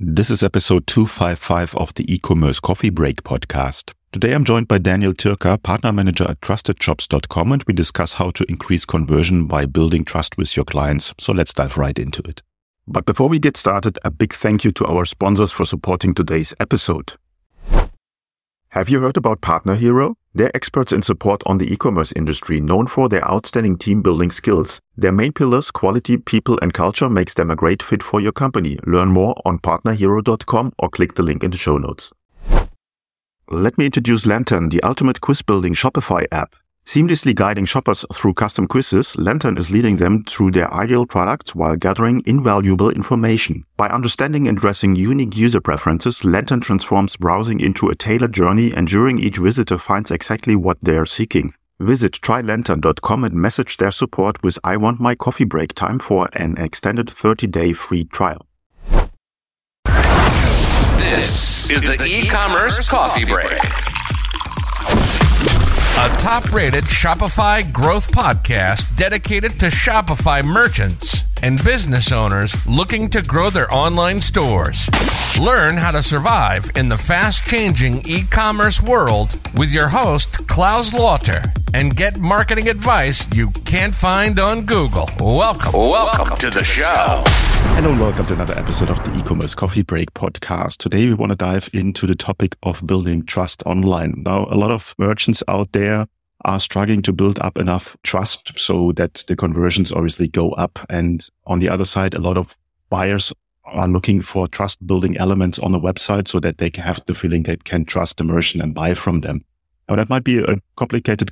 This is episode 255 of the e-commerce coffee break podcast. Today I'm joined by Daniel Tirca, partner manager at trustedshops.com, and we discuss how to increase conversion by building trust with your clients. So let's dive right into it. But before we get started, a big thank you to our sponsors for supporting today's episode. Have you heard about Partner Hero? They're experts in support on the e-commerce industry, known for their outstanding team-building skills. Their main pillars, quality, people, and culture, makes them a great fit for your company. Learn more on partnerhero.com or click the link in the show notes. Let me introduce Lantern, the ultimate quiz-building Shopify app. Seamlessly guiding shoppers through custom quizzes, Lantern is leading them through their ideal products while gathering invaluable information. By understanding and addressing unique user preferences, Lantern transforms browsing into a tailored journey, ensuring each visitor finds exactly what they are seeking. Visit TryLantern.com and message their support with "I want my coffee break time" for an extended 30-day free trial. This is the e-commerce coffee break. A top-rated Shopify growth podcast dedicated to Shopify merchants and business owners looking to grow their online stores. Learn how to survive in the fast-changing e-commerce world with your host, Claus Lauter, and get marketing advice you can't find on Google. Welcome to the show. Hello, welcome to another episode of the e-commerce coffee break podcast. Today we want to dive into the topic of building trust online. Now, a lot of merchants out there are struggling to build up enough trust so that the conversions obviously go up. And on the other side, a lot of buyers are looking for trust building elements on the website so that they have the feeling they can trust the merchant and buy from them. Now, that might be a complicated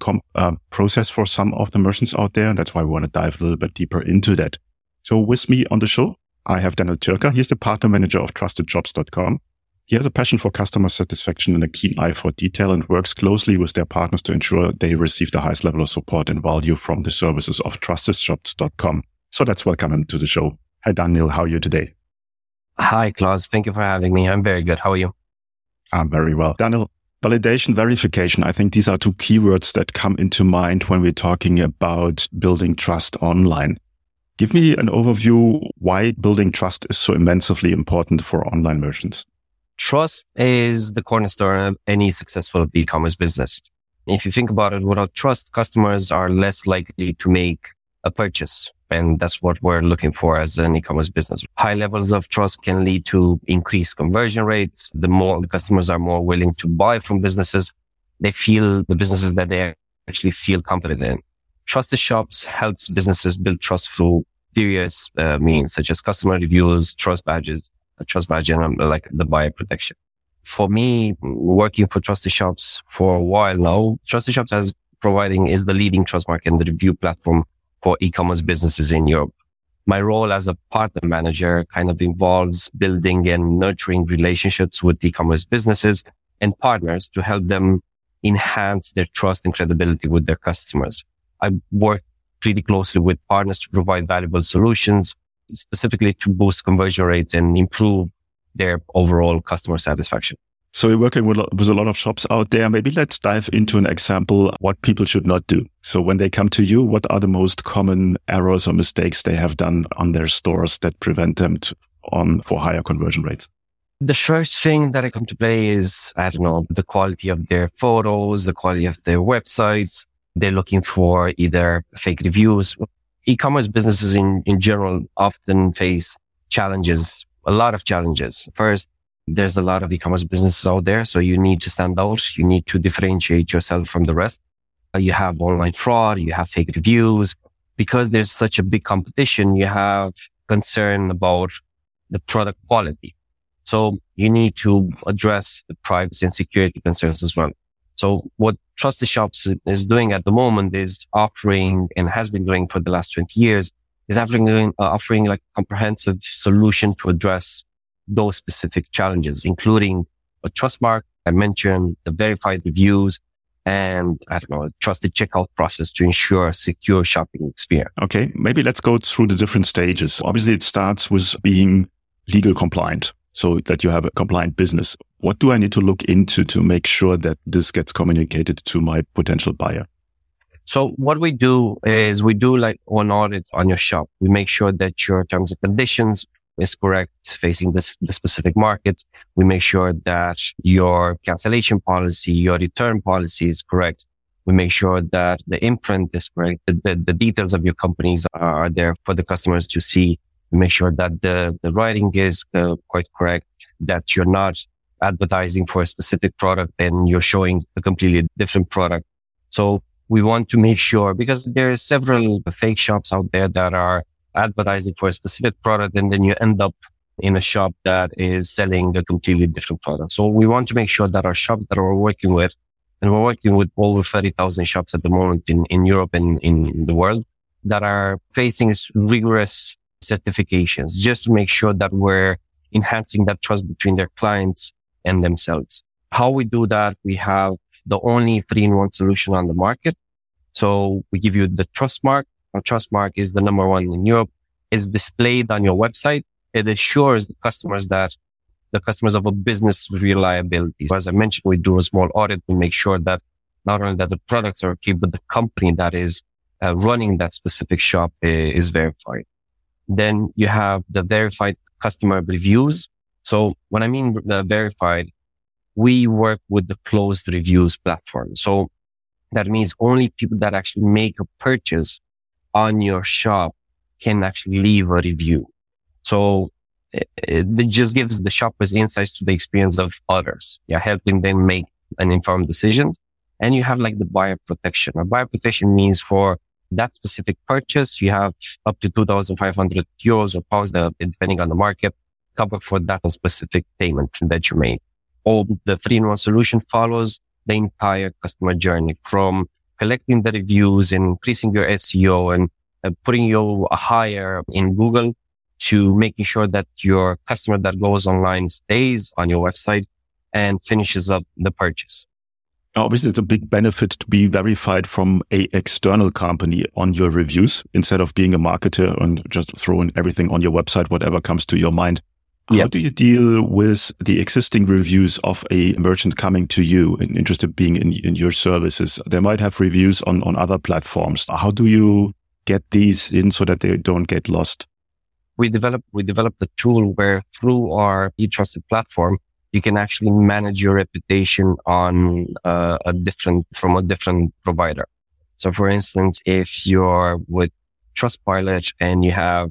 process for some of the merchants out there. And that's why we want to dive a little bit deeper into that. So with me on the show, I have Daniel Tirca. He's the partner manager of trustedshops.com. He has a passion for customer satisfaction and a keen eye for detail, and works closely with their partners to ensure they receive the highest level of support and value from the services of trustedshops.com. So let's welcome him to the show. Hi, Daniel. How are you today? Hi, Claus. Thank you for having me. I'm very good. How are you? I'm very well. Daniel, validation, verification. I think these are two keywords that come into mind when we're talking about building trust online. Give me an overview why building trust is so immensely important for online merchants. Trust is the cornerstone of any successful e-commerce business. If you think about it, without trust, customers are less likely to make a purchase. And that's what we're looking for as an e-commerce business. High levels of trust can lead to increased conversion rates. The more the customers are more willing to buy from businesses, they feel the businesses that they actually feel confident in. Trusted Shops helps businesses build trust through various means, such as customer reviews, trust badges, a trust badge, and like the buyer protection. For me, working for Trusted Shops for a while now, Trusted Shops has providing is the leading trust mark and the review platform for e-commerce businesses in Europe. My role as a partner manager kind of involves building and nurturing relationships with e-commerce businesses and partners to help them enhance their trust and credibility with their customers. I work pretty closely with partners to provide valuable solutions, specifically to boost conversion rates and improve their overall customer satisfaction. So you're working with a lot of shops out there. Maybe let's dive into an example what people should not do. So when they come to you, what are the most common errors or mistakes they have done on their stores that prevent them for higher conversion rates? The first thing that I come to play is, the quality of their photos, the quality of their websites. They're looking for either fake reviews. E-commerce businesses in general often face challenges, a lot of challenges. First, there's a lot of e-commerce businesses out there, so you need to stand out. You need to differentiate yourself from the rest. You have online fraud, you have fake reviews. Because there's such a big competition, you have concern about the product quality. So you need to address the privacy and security concerns as well. So what Trusted Shops is doing at the moment is offering, and has been doing for the last 20 years, is offering like comprehensive solution to address those specific challenges, including a trust mark, I mentioned the verified reviews, and a trusted checkout process to ensure a secure shopping experience. Okay, maybe let's go through the different stages. Obviously, it starts with being legal compliant, so that you have a compliant business. What do I need to look into to make sure that this gets communicated to my potential buyer? So what we do is we do like an audit on your shop. We make sure that your terms and conditions is correct, facing the specific market. We make sure that your cancellation policy, your return policy is correct. We make sure that the imprint is correct, the details of your companies are there for the customers to see. We make sure that the writing is quite correct, that you're not advertising for a specific product and you're showing a completely different product. So we want to make sure, because there are several fake shops out there that are advertising for a specific product, and then you end up in a shop that is selling a completely different product. So we want to make sure that our shops that we're working with, and we're working with over 30,000 shops at the moment in Europe and in the world, that are facing rigorous certifications, just to make sure that we're enhancing that trust between their clients and themselves. How we do that, we have the only 3-in-1 solution on the market. So we give you the trust mark. Our trust mark is the number one in Europe. It's displayed on your website. It assures the customers that the customers of a business reliability. As I mentioned, we do a small audit. We make sure that not only that the products are okay, but the company that is running that specific shop is verified. Then you have the verified customer reviews. So when I mean the verified, we work with the closed reviews platform. So that means only people that actually make a purchase on your shop can actually leave a review. So it just gives the shoppers insights to the experience of others. You're helping them make an informed decision. And you have like the buyer protection. A buyer protection means for that specific purchase, you have up to 2,500 euros or pounds, depending on the market, cover for that specific payment that you made. All the 3-in-1 solution follows the entire customer journey, from collecting the reviews, increasing your SEO, and putting you higher in Google, to making sure that your customer that goes online stays on your website and finishes up the purchase. Obviously, it's a big benefit to be verified from an external company on your reviews instead of being a marketer and just throwing everything on your website, whatever comes to your mind. Yep. How do you deal with the existing reviews of a merchant coming to you and interested in being in your services? They might have reviews on other platforms. How do you get these in so that they don't get lost? We developed a tool where, through our eTrusted platform, you can actually manage your reputation on a different provider. So, for instance, if you're with Trustpilot and you have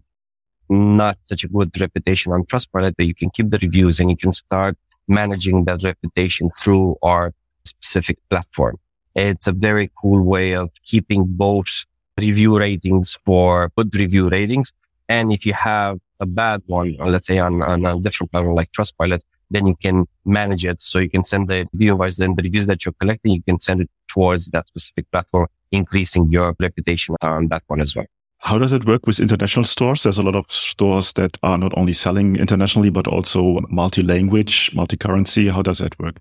not such a good reputation on Trustpilot, but you can keep the reviews and you can start managing that reputation through our specific platform. It's a very cool way of keeping both review ratings for good review ratings. And if you have a bad one, let's say on a different platform like Trustpilot, then you can manage it. So you can send the reviews, then the reviews that you're collecting, you can send it towards that specific platform, increasing your reputation on that one as well. How does it work with international stores? There's a lot of stores that are not only selling internationally, but also multi-language, multi-currency. How does that work?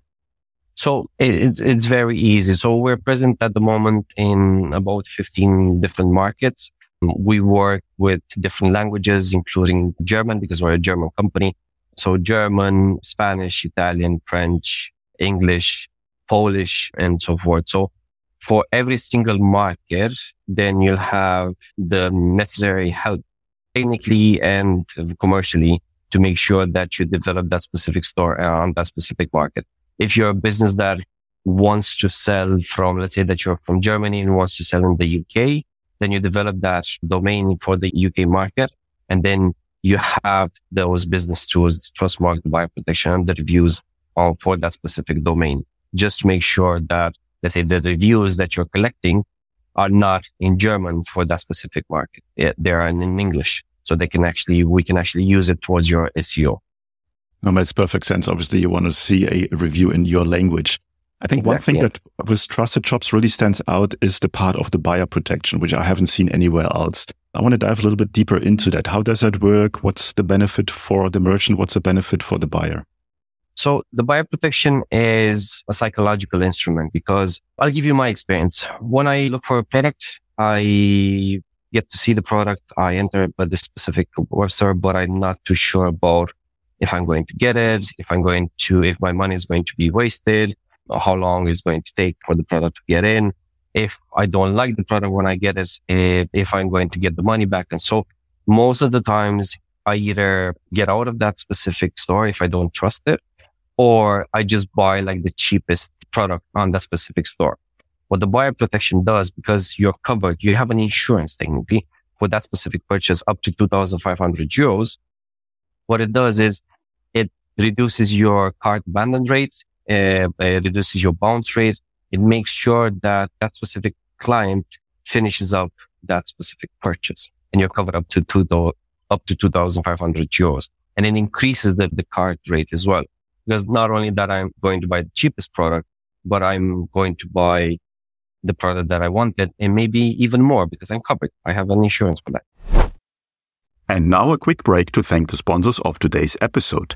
So it's very easy. So we're present at the moment in about 15 different markets. We work with different languages, including German, because we're a German company. So German, Spanish, Italian, French, English, Polish, and so forth. So for every single market, then you'll have the necessary help technically and commercially to make sure that you develop that specific store on that specific market. If you're a business that wants to sell from, let's say that you're from Germany and wants to sell in the UK, then you develop that domain for the UK market, and then you have those business tools, the trust mark, the buyer protection, and the reviews all for that specific domain. Just to make sure that, let's say, the reviews that you're collecting are not in German for that specific market. They are in English, so we can actually use it towards your SEO. That makes perfect sense. Obviously, you want to see a review in your language. I think exactly. One thing that with Trusted Shops really stands out is the part of the buyer protection, which I haven't seen anywhere else. I want to dive a little bit deeper into that. How does that work? What's the benefit for the merchant? What's the benefit for the buyer? So the buyer protection is a psychological instrument, because I'll give you my experience. When I look for a product, I get to see the product. I enter the specific web store, but I'm not too sure about if I'm going to get it, if my money is going to be wasted, how long it's going to take for the product to get in, if I don't like the product when I get it, if I'm going to get the money back. And so most of the times I either get out of that specific store if I don't trust it, or I just buy like the cheapest product on that specific store. What the buyer protection does, because you're covered, you have an insurance technically for that specific purchase up to 2,500 euros. What it does is it reduces your cart abandon rates, it reduces your bounce rates. It makes sure that that specific client finishes up that specific purchase, and you're covered up to 2,500 euros. And it increases the cart rate as well. Because not only that I'm going to buy the cheapest product, but I'm going to buy the product that I wanted and maybe even more because I'm covered. I have an insurance for that. And now a quick break to thank the sponsors of today's episode.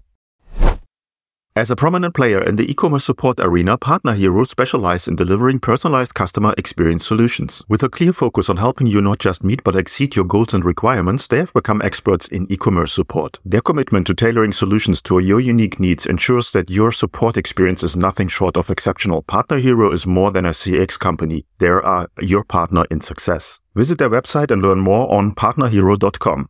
As a prominent player in the e-commerce support arena, Partner Hero specializes in delivering personalized customer experience solutions. With a clear focus on helping you not just meet but exceed your goals and requirements, they have become experts in e-commerce support. Their commitment to tailoring solutions to your unique needs ensures that your support experience is nothing short of exceptional. Partner Hero is more than a CX company. They are your partner in success. Visit their website and learn more on partnerhero.com.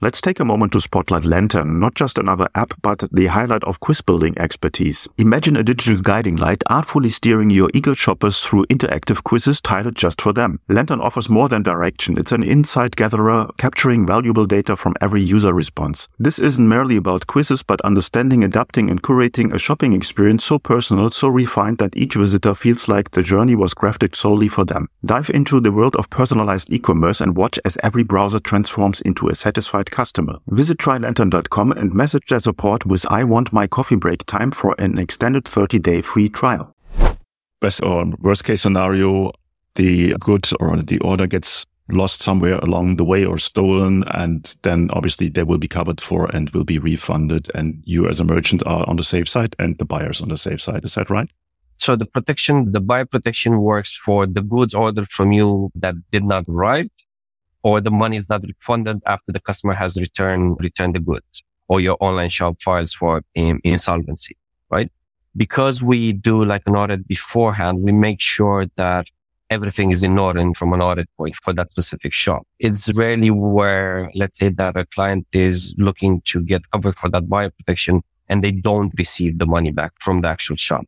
Let's take a moment to spotlight Lantern, not just another app, but the highlight of quiz building expertise. Imagine a digital guiding light artfully steering your eager shoppers through interactive quizzes tailored just for them. Lantern offers more than direction. It's an insight gatherer, capturing valuable data from every user response. This isn't merely about quizzes, but understanding, adapting, and curating a shopping experience so personal, so refined that each visitor feels like the journey was crafted solely for them. Dive into the world of personalized e-commerce and watch as every browser transforms into a satisfied customer. Visit TryLantern.com and message their support with "I want my coffee break time" for an extended 30-day free trial. Best or worst case scenario, the goods or the order gets lost somewhere along the way or stolen, and then obviously they will be covered for and will be refunded, and you as a merchant are on the safe side and the buyer's on the safe side. Is that right? So the buyer protection works for the goods ordered from you that did not arrive, or the money is not refunded after the customer has returned the goods, or your online shop files for insolvency, right? Because we do like an audit beforehand, we make sure that everything is in order from an audit point for that specific shop. It's rarely where, let's say, that a client is looking to get covered for that buyer protection and they don't receive the money back from the actual shop.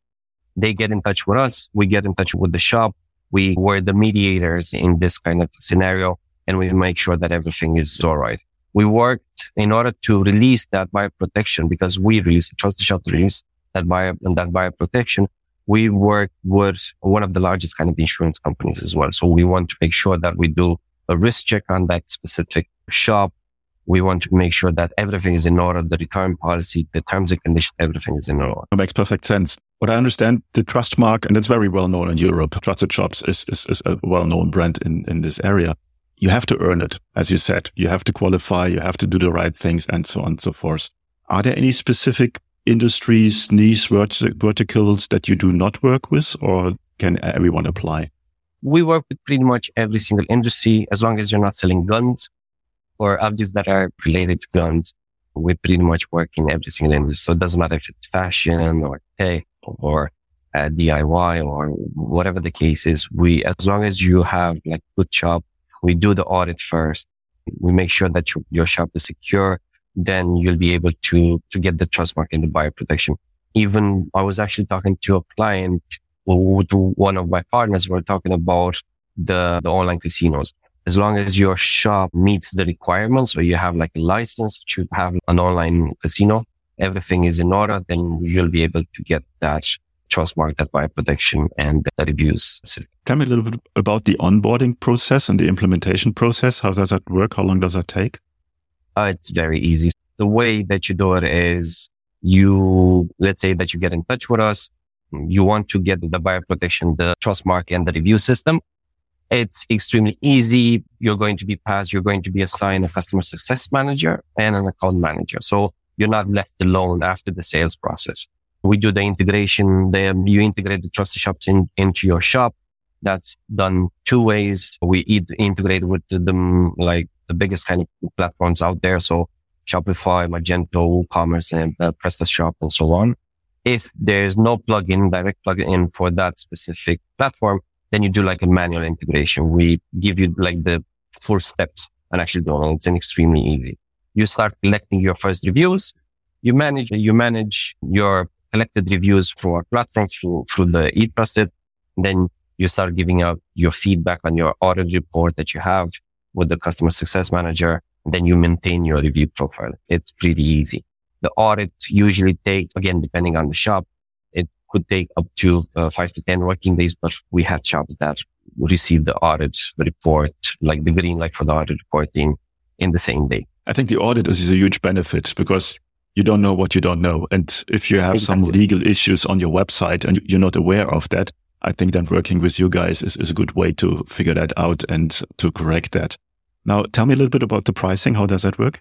They get in touch with us. We get in touch with the shop. We were the mediators in this kind of scenario, and we make sure that everything is all right. We worked in order to release that buyer protection, because we released, Trusted Shops released that buyer protection. We worked with one of the largest kind of insurance companies as well. So we want to make sure that we do a risk check on that specific shop. We want to make sure that everything is in order, the return policy, the terms and conditions, everything is in order. It makes perfect sense. What I understand, the trust mark, and it's very well known in Europe, Trusted Shops is a well-known brand in this area. You have to earn it, as you said. You have to qualify, you have to do the right things, and so on and so forth. Are there any specific industries, niche verticals that you do not work with, or can everyone apply? We work with pretty much every single industry, as long as you're not selling guns or objects that are related to guns. We pretty much work in every single industry. So it doesn't matter if it's fashion or tech or DIY or whatever the case is. We, as long as you have like good shop, we do the audit first. We make sure that your shop is secure. Then you'll be able to get the trust mark and the buyer protection. Even I was actually talking to a client, or to one of my partners, we're talking about the online casinos. As long as your shop meets the requirements, or you have like a license to have an online casino, everything is in order, then you'll be able to get that trust mark, that buyer protection, and that abuse. Tell me a little bit about the onboarding process and the implementation process. How does that work? How long does that take? It's very easy. The way that you do it is let's say that you get in touch with us. You want to get the buyer protection, the trust mark, and the review system. It's extremely easy. You're going to be assigned a customer success manager and an account manager. So you're not left alone after the sales process. We do the integration. You integrate the Trusted Shops into your shop. That's done two ways. We integrate with them, like the biggest kind of platforms out there. So Shopify, Magento, WooCommerce, and Presta Shop, and so on. If there's no direct plugin for that specific platform, then you do like a manual integration. We give you like the full steps and actually do it. It's extremely easy. You start collecting your first reviews. You manage your collected reviews for platforms through the eTrusted. Then you start giving out your feedback on your audit report that you have with the customer success manager. Then you maintain your review profile. It's pretty easy. The audit usually takes, again, depending on the shop, it could take up to 5 to 10 working days, but we had shops that received the audit report, like the green light for the audit reporting in the same day. I think the audit is a huge benefit because you don't know what you don't know. And if you have some legal issues on your website and you're not aware of that, I think then working with you guys is a good way to figure that out and to correct that. Now, tell me a little bit about the pricing. How does that work?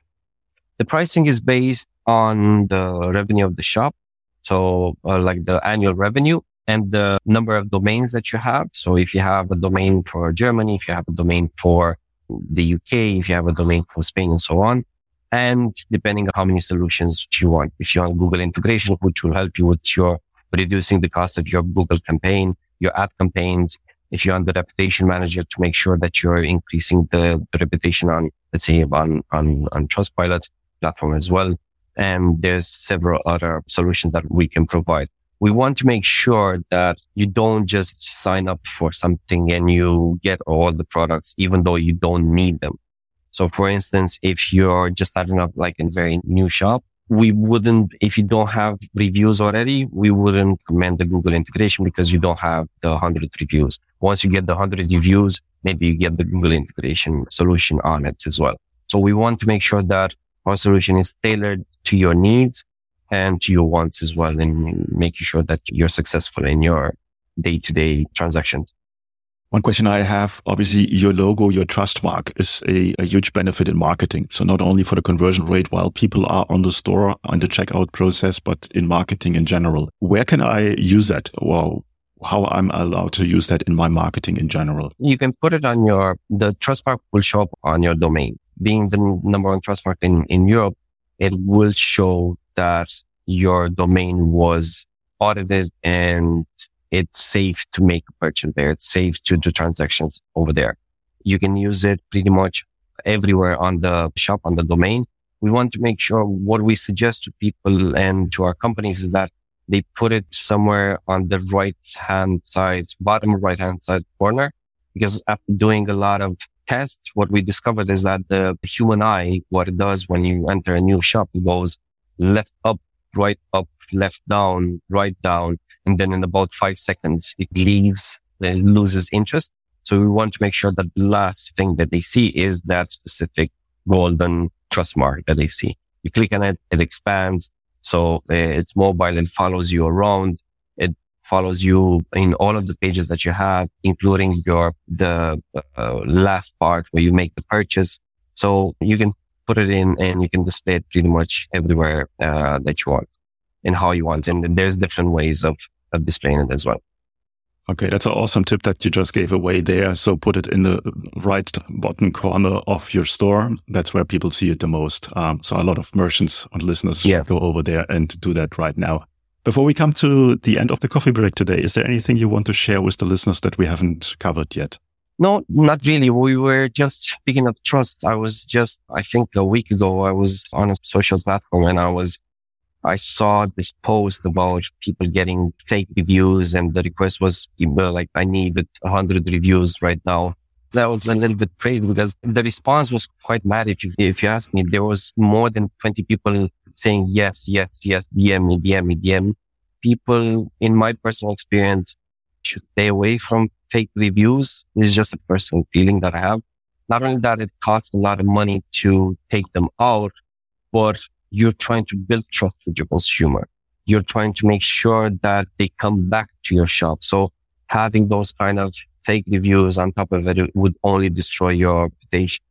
The pricing is based on the revenue of the shop. So like the annual revenue and the number of domains that you have. So if you have a domain for Germany, if you have a domain for the UK, if you have a domain for Spain and so on. And depending on how many solutions you want. If you want Google integration, which will help you with your reducing the cost of your Google campaign, your ad campaigns. If you're on the reputation manager to make sure that you're increasing the reputation on, let's say, on Trustpilot platform as well. And there's several other solutions that we can provide. We want to make sure that you don't just sign up for something and you get all the products, even though you don't need them. So for instance, if you're just starting up like a very new shop, if you don't have reviews already, we wouldn't recommend the Google integration because you don't have the 100 reviews. Once you get the 100 reviews, maybe you get the Google integration solution on it as well. So we want to make sure that our solution is tailored to your needs and to your wants as well, and making sure that you're successful in your day-to-day transactions. One question I have, obviously, your logo, your trust mark is a huge benefit in marketing. So not only for the conversion rate while people are on the store, on the checkout process, but in marketing in general. Where can I use that? Well, how I'm allowed to use that in my marketing in general? You can put it on the trust mark will show up on your domain. Being the number one trust mark in Europe, it will show that your domain was audited and it's safe to make a purchase there. It's safe to do transactions over there. You can use it pretty much everywhere on the shop, on the domain. We want to make sure what we suggest to people and to our companies is that they put it somewhere on the right-hand side, bottom right-hand side corner. Because after doing a lot of tests, what we discovered is that the human eye, what it does when you enter a new shop, it goes left up, left down, right down. And then in about 5 seconds, it leaves and loses interest. So we want to make sure that the last thing that they see is that specific golden trust mark that they see. You click on it, it expands. So it's mobile and follows you around. It follows you in all of the pages that you have, including the last part where you make the purchase. So you can put it in and you can display it pretty much everywhere that you want and how you want. And there's different ways of displaying it as well. Okay, that's an awesome tip that you just gave away there. So put it in the right bottom corner of your store. That's where people see it the most. So a lot of merchants and listeners go over there and do that right now. Before we come to the end of the coffee break today, is there anything you want to share with the listeners that we haven't covered yet? No, not really. We were just speaking of trust. I think a week ago, I was on a social platform and I saw this post about people getting fake reviews and the request was like, I need 100 reviews right now. That was a little bit crazy because the response was quite mad. If you ask me, there was more than 20 people saying, yes, DM. People, in my personal experience, should stay away from fake reviews. It's just a personal feeling that I have. Not only that, it costs a lot of money to take them out, but you're trying to build trust with your consumer. You're trying to make sure that they come back to your shop. So having those kind of fake reviews on top of it would only destroy your reputation.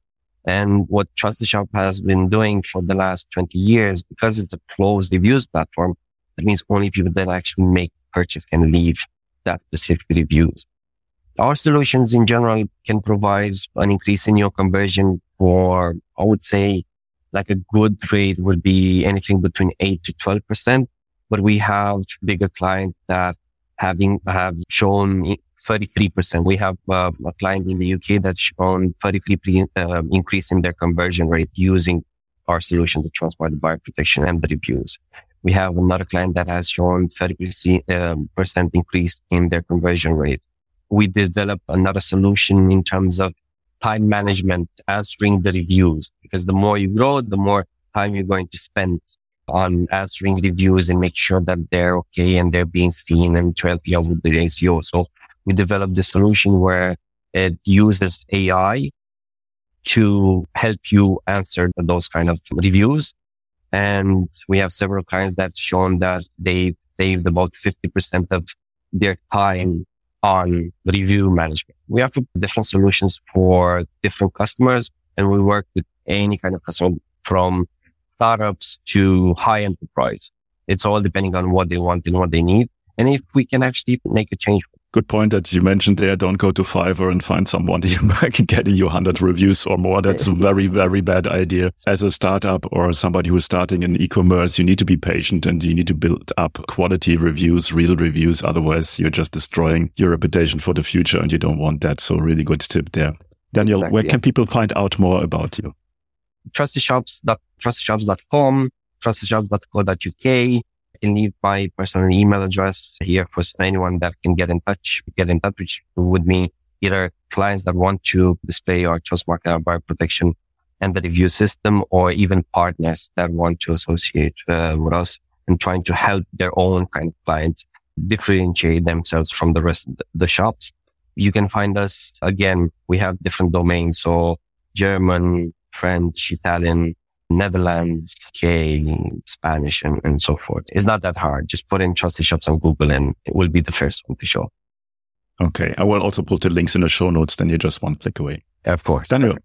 And what Trusted Shop has been doing for the last 20 years, because it's a closed reviews platform, that means only people that actually make purchase can leave that specific reviews. Our solutions in general can provide an increase in your conversion for, I would say, like a good rate would be anything between 8 to 12%. But we have bigger clients that have shown 33%. We have a client in the UK that's shown 33% increase in their conversion rate using our solution that transforms the buyer protection and the reviews. We have another client that has shown 30% increase in their conversion rate. We develop another solution in terms of time management, answering the reviews, because the more you grow, the more time you're going to spend on answering reviews and make sure that they're okay and they're being seen and to help you out with the SEO. So we developed the solution where it uses AI to help you answer those kind of reviews. And we have several clients that shown that they saved about 50% of their time on review management. We have different solutions for different customers, and we work with any kind of customer from startups to high enterprise. It's all depending on what they want and what they need, and if we can actually make a change. Good point that you mentioned there. Don't go to Fiverr and find someone getting you 100 reviews or more. That's a very, very bad idea. As a startup or somebody who's starting in e-commerce, you need to be patient and you need to build up quality reviews, real reviews. Otherwise, you're just destroying your reputation for the future and you don't want that. So really good tip there. Daniel, exactly, where can people find out more about you? trustedshops.com, trustedshops.co.uk. I can leave my personal email address here for anyone that can get in touch with me, either clients that want to display or trustmark our buyer protection and the review system, or even partners that want to associate with us and trying to help their own kind of clients differentiate themselves from the rest of the shops. You can find us, again, we have different domains, so German, French, Italian, Netherlands, Spanish, and so forth. It's not that hard. Just put in Trusted Shops on Google and it will be the first one to show. Okay. I will also put the links in the show notes. Then you're just one click away. Of course. Daniel,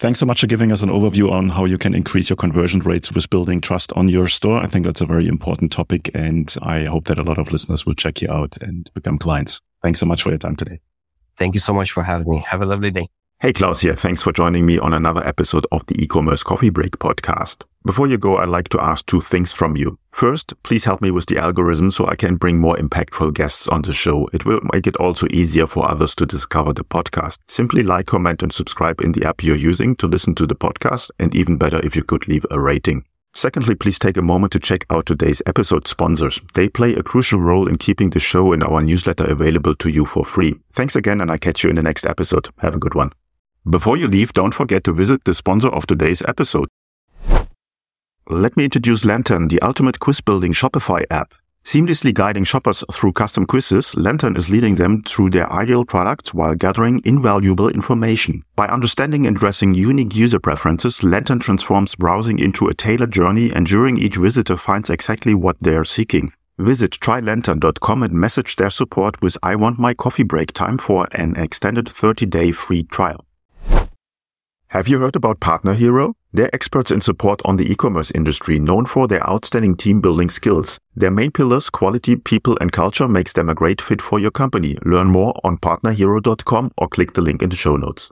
thanks so much for giving us an overview on how you can increase your conversion rates with building trust on your store. I think that's a very important topic, and I hope that a lot of listeners will check you out and become clients. Thanks so much for your time today. Thank you so much for having me. Have a lovely day. Hey, Claus here. Thanks for joining me on another episode of the E-Commerce Coffee Break podcast. Before you go, I'd like to ask two things from you. First, please help me with the algorithm so I can bring more impactful guests on the show. It will make it also easier for others to discover the podcast. Simply like, comment, and subscribe in the app you're using to listen to the podcast, and even better if you could leave a rating. Secondly, please take a moment to check out today's episode sponsors. They play a crucial role in keeping the show and our newsletter available to you for free. Thanks again, and I catch you in the next episode. Have a good one. Before you leave, don't forget to visit the sponsor of today's episode. Let me introduce Lantern, the ultimate quiz-building Shopify app. Seamlessly guiding shoppers through custom quizzes, Lantern is leading them through their ideal products while gathering invaluable information. By understanding and addressing unique user preferences, Lantern transforms browsing into a tailored journey, ensuring each visitor finds exactly what they are seeking. Visit TryLantern.com and message their support with "I want my coffee break time" for an extended 30-day free trial. Have you heard about Partner Hero? They're experts in support on the e-commerce industry, known for their outstanding team-building skills. Their main pillars, quality, people, and culture, makes them a great fit for your company. Learn more on partnerhero.com or click the link in the show notes.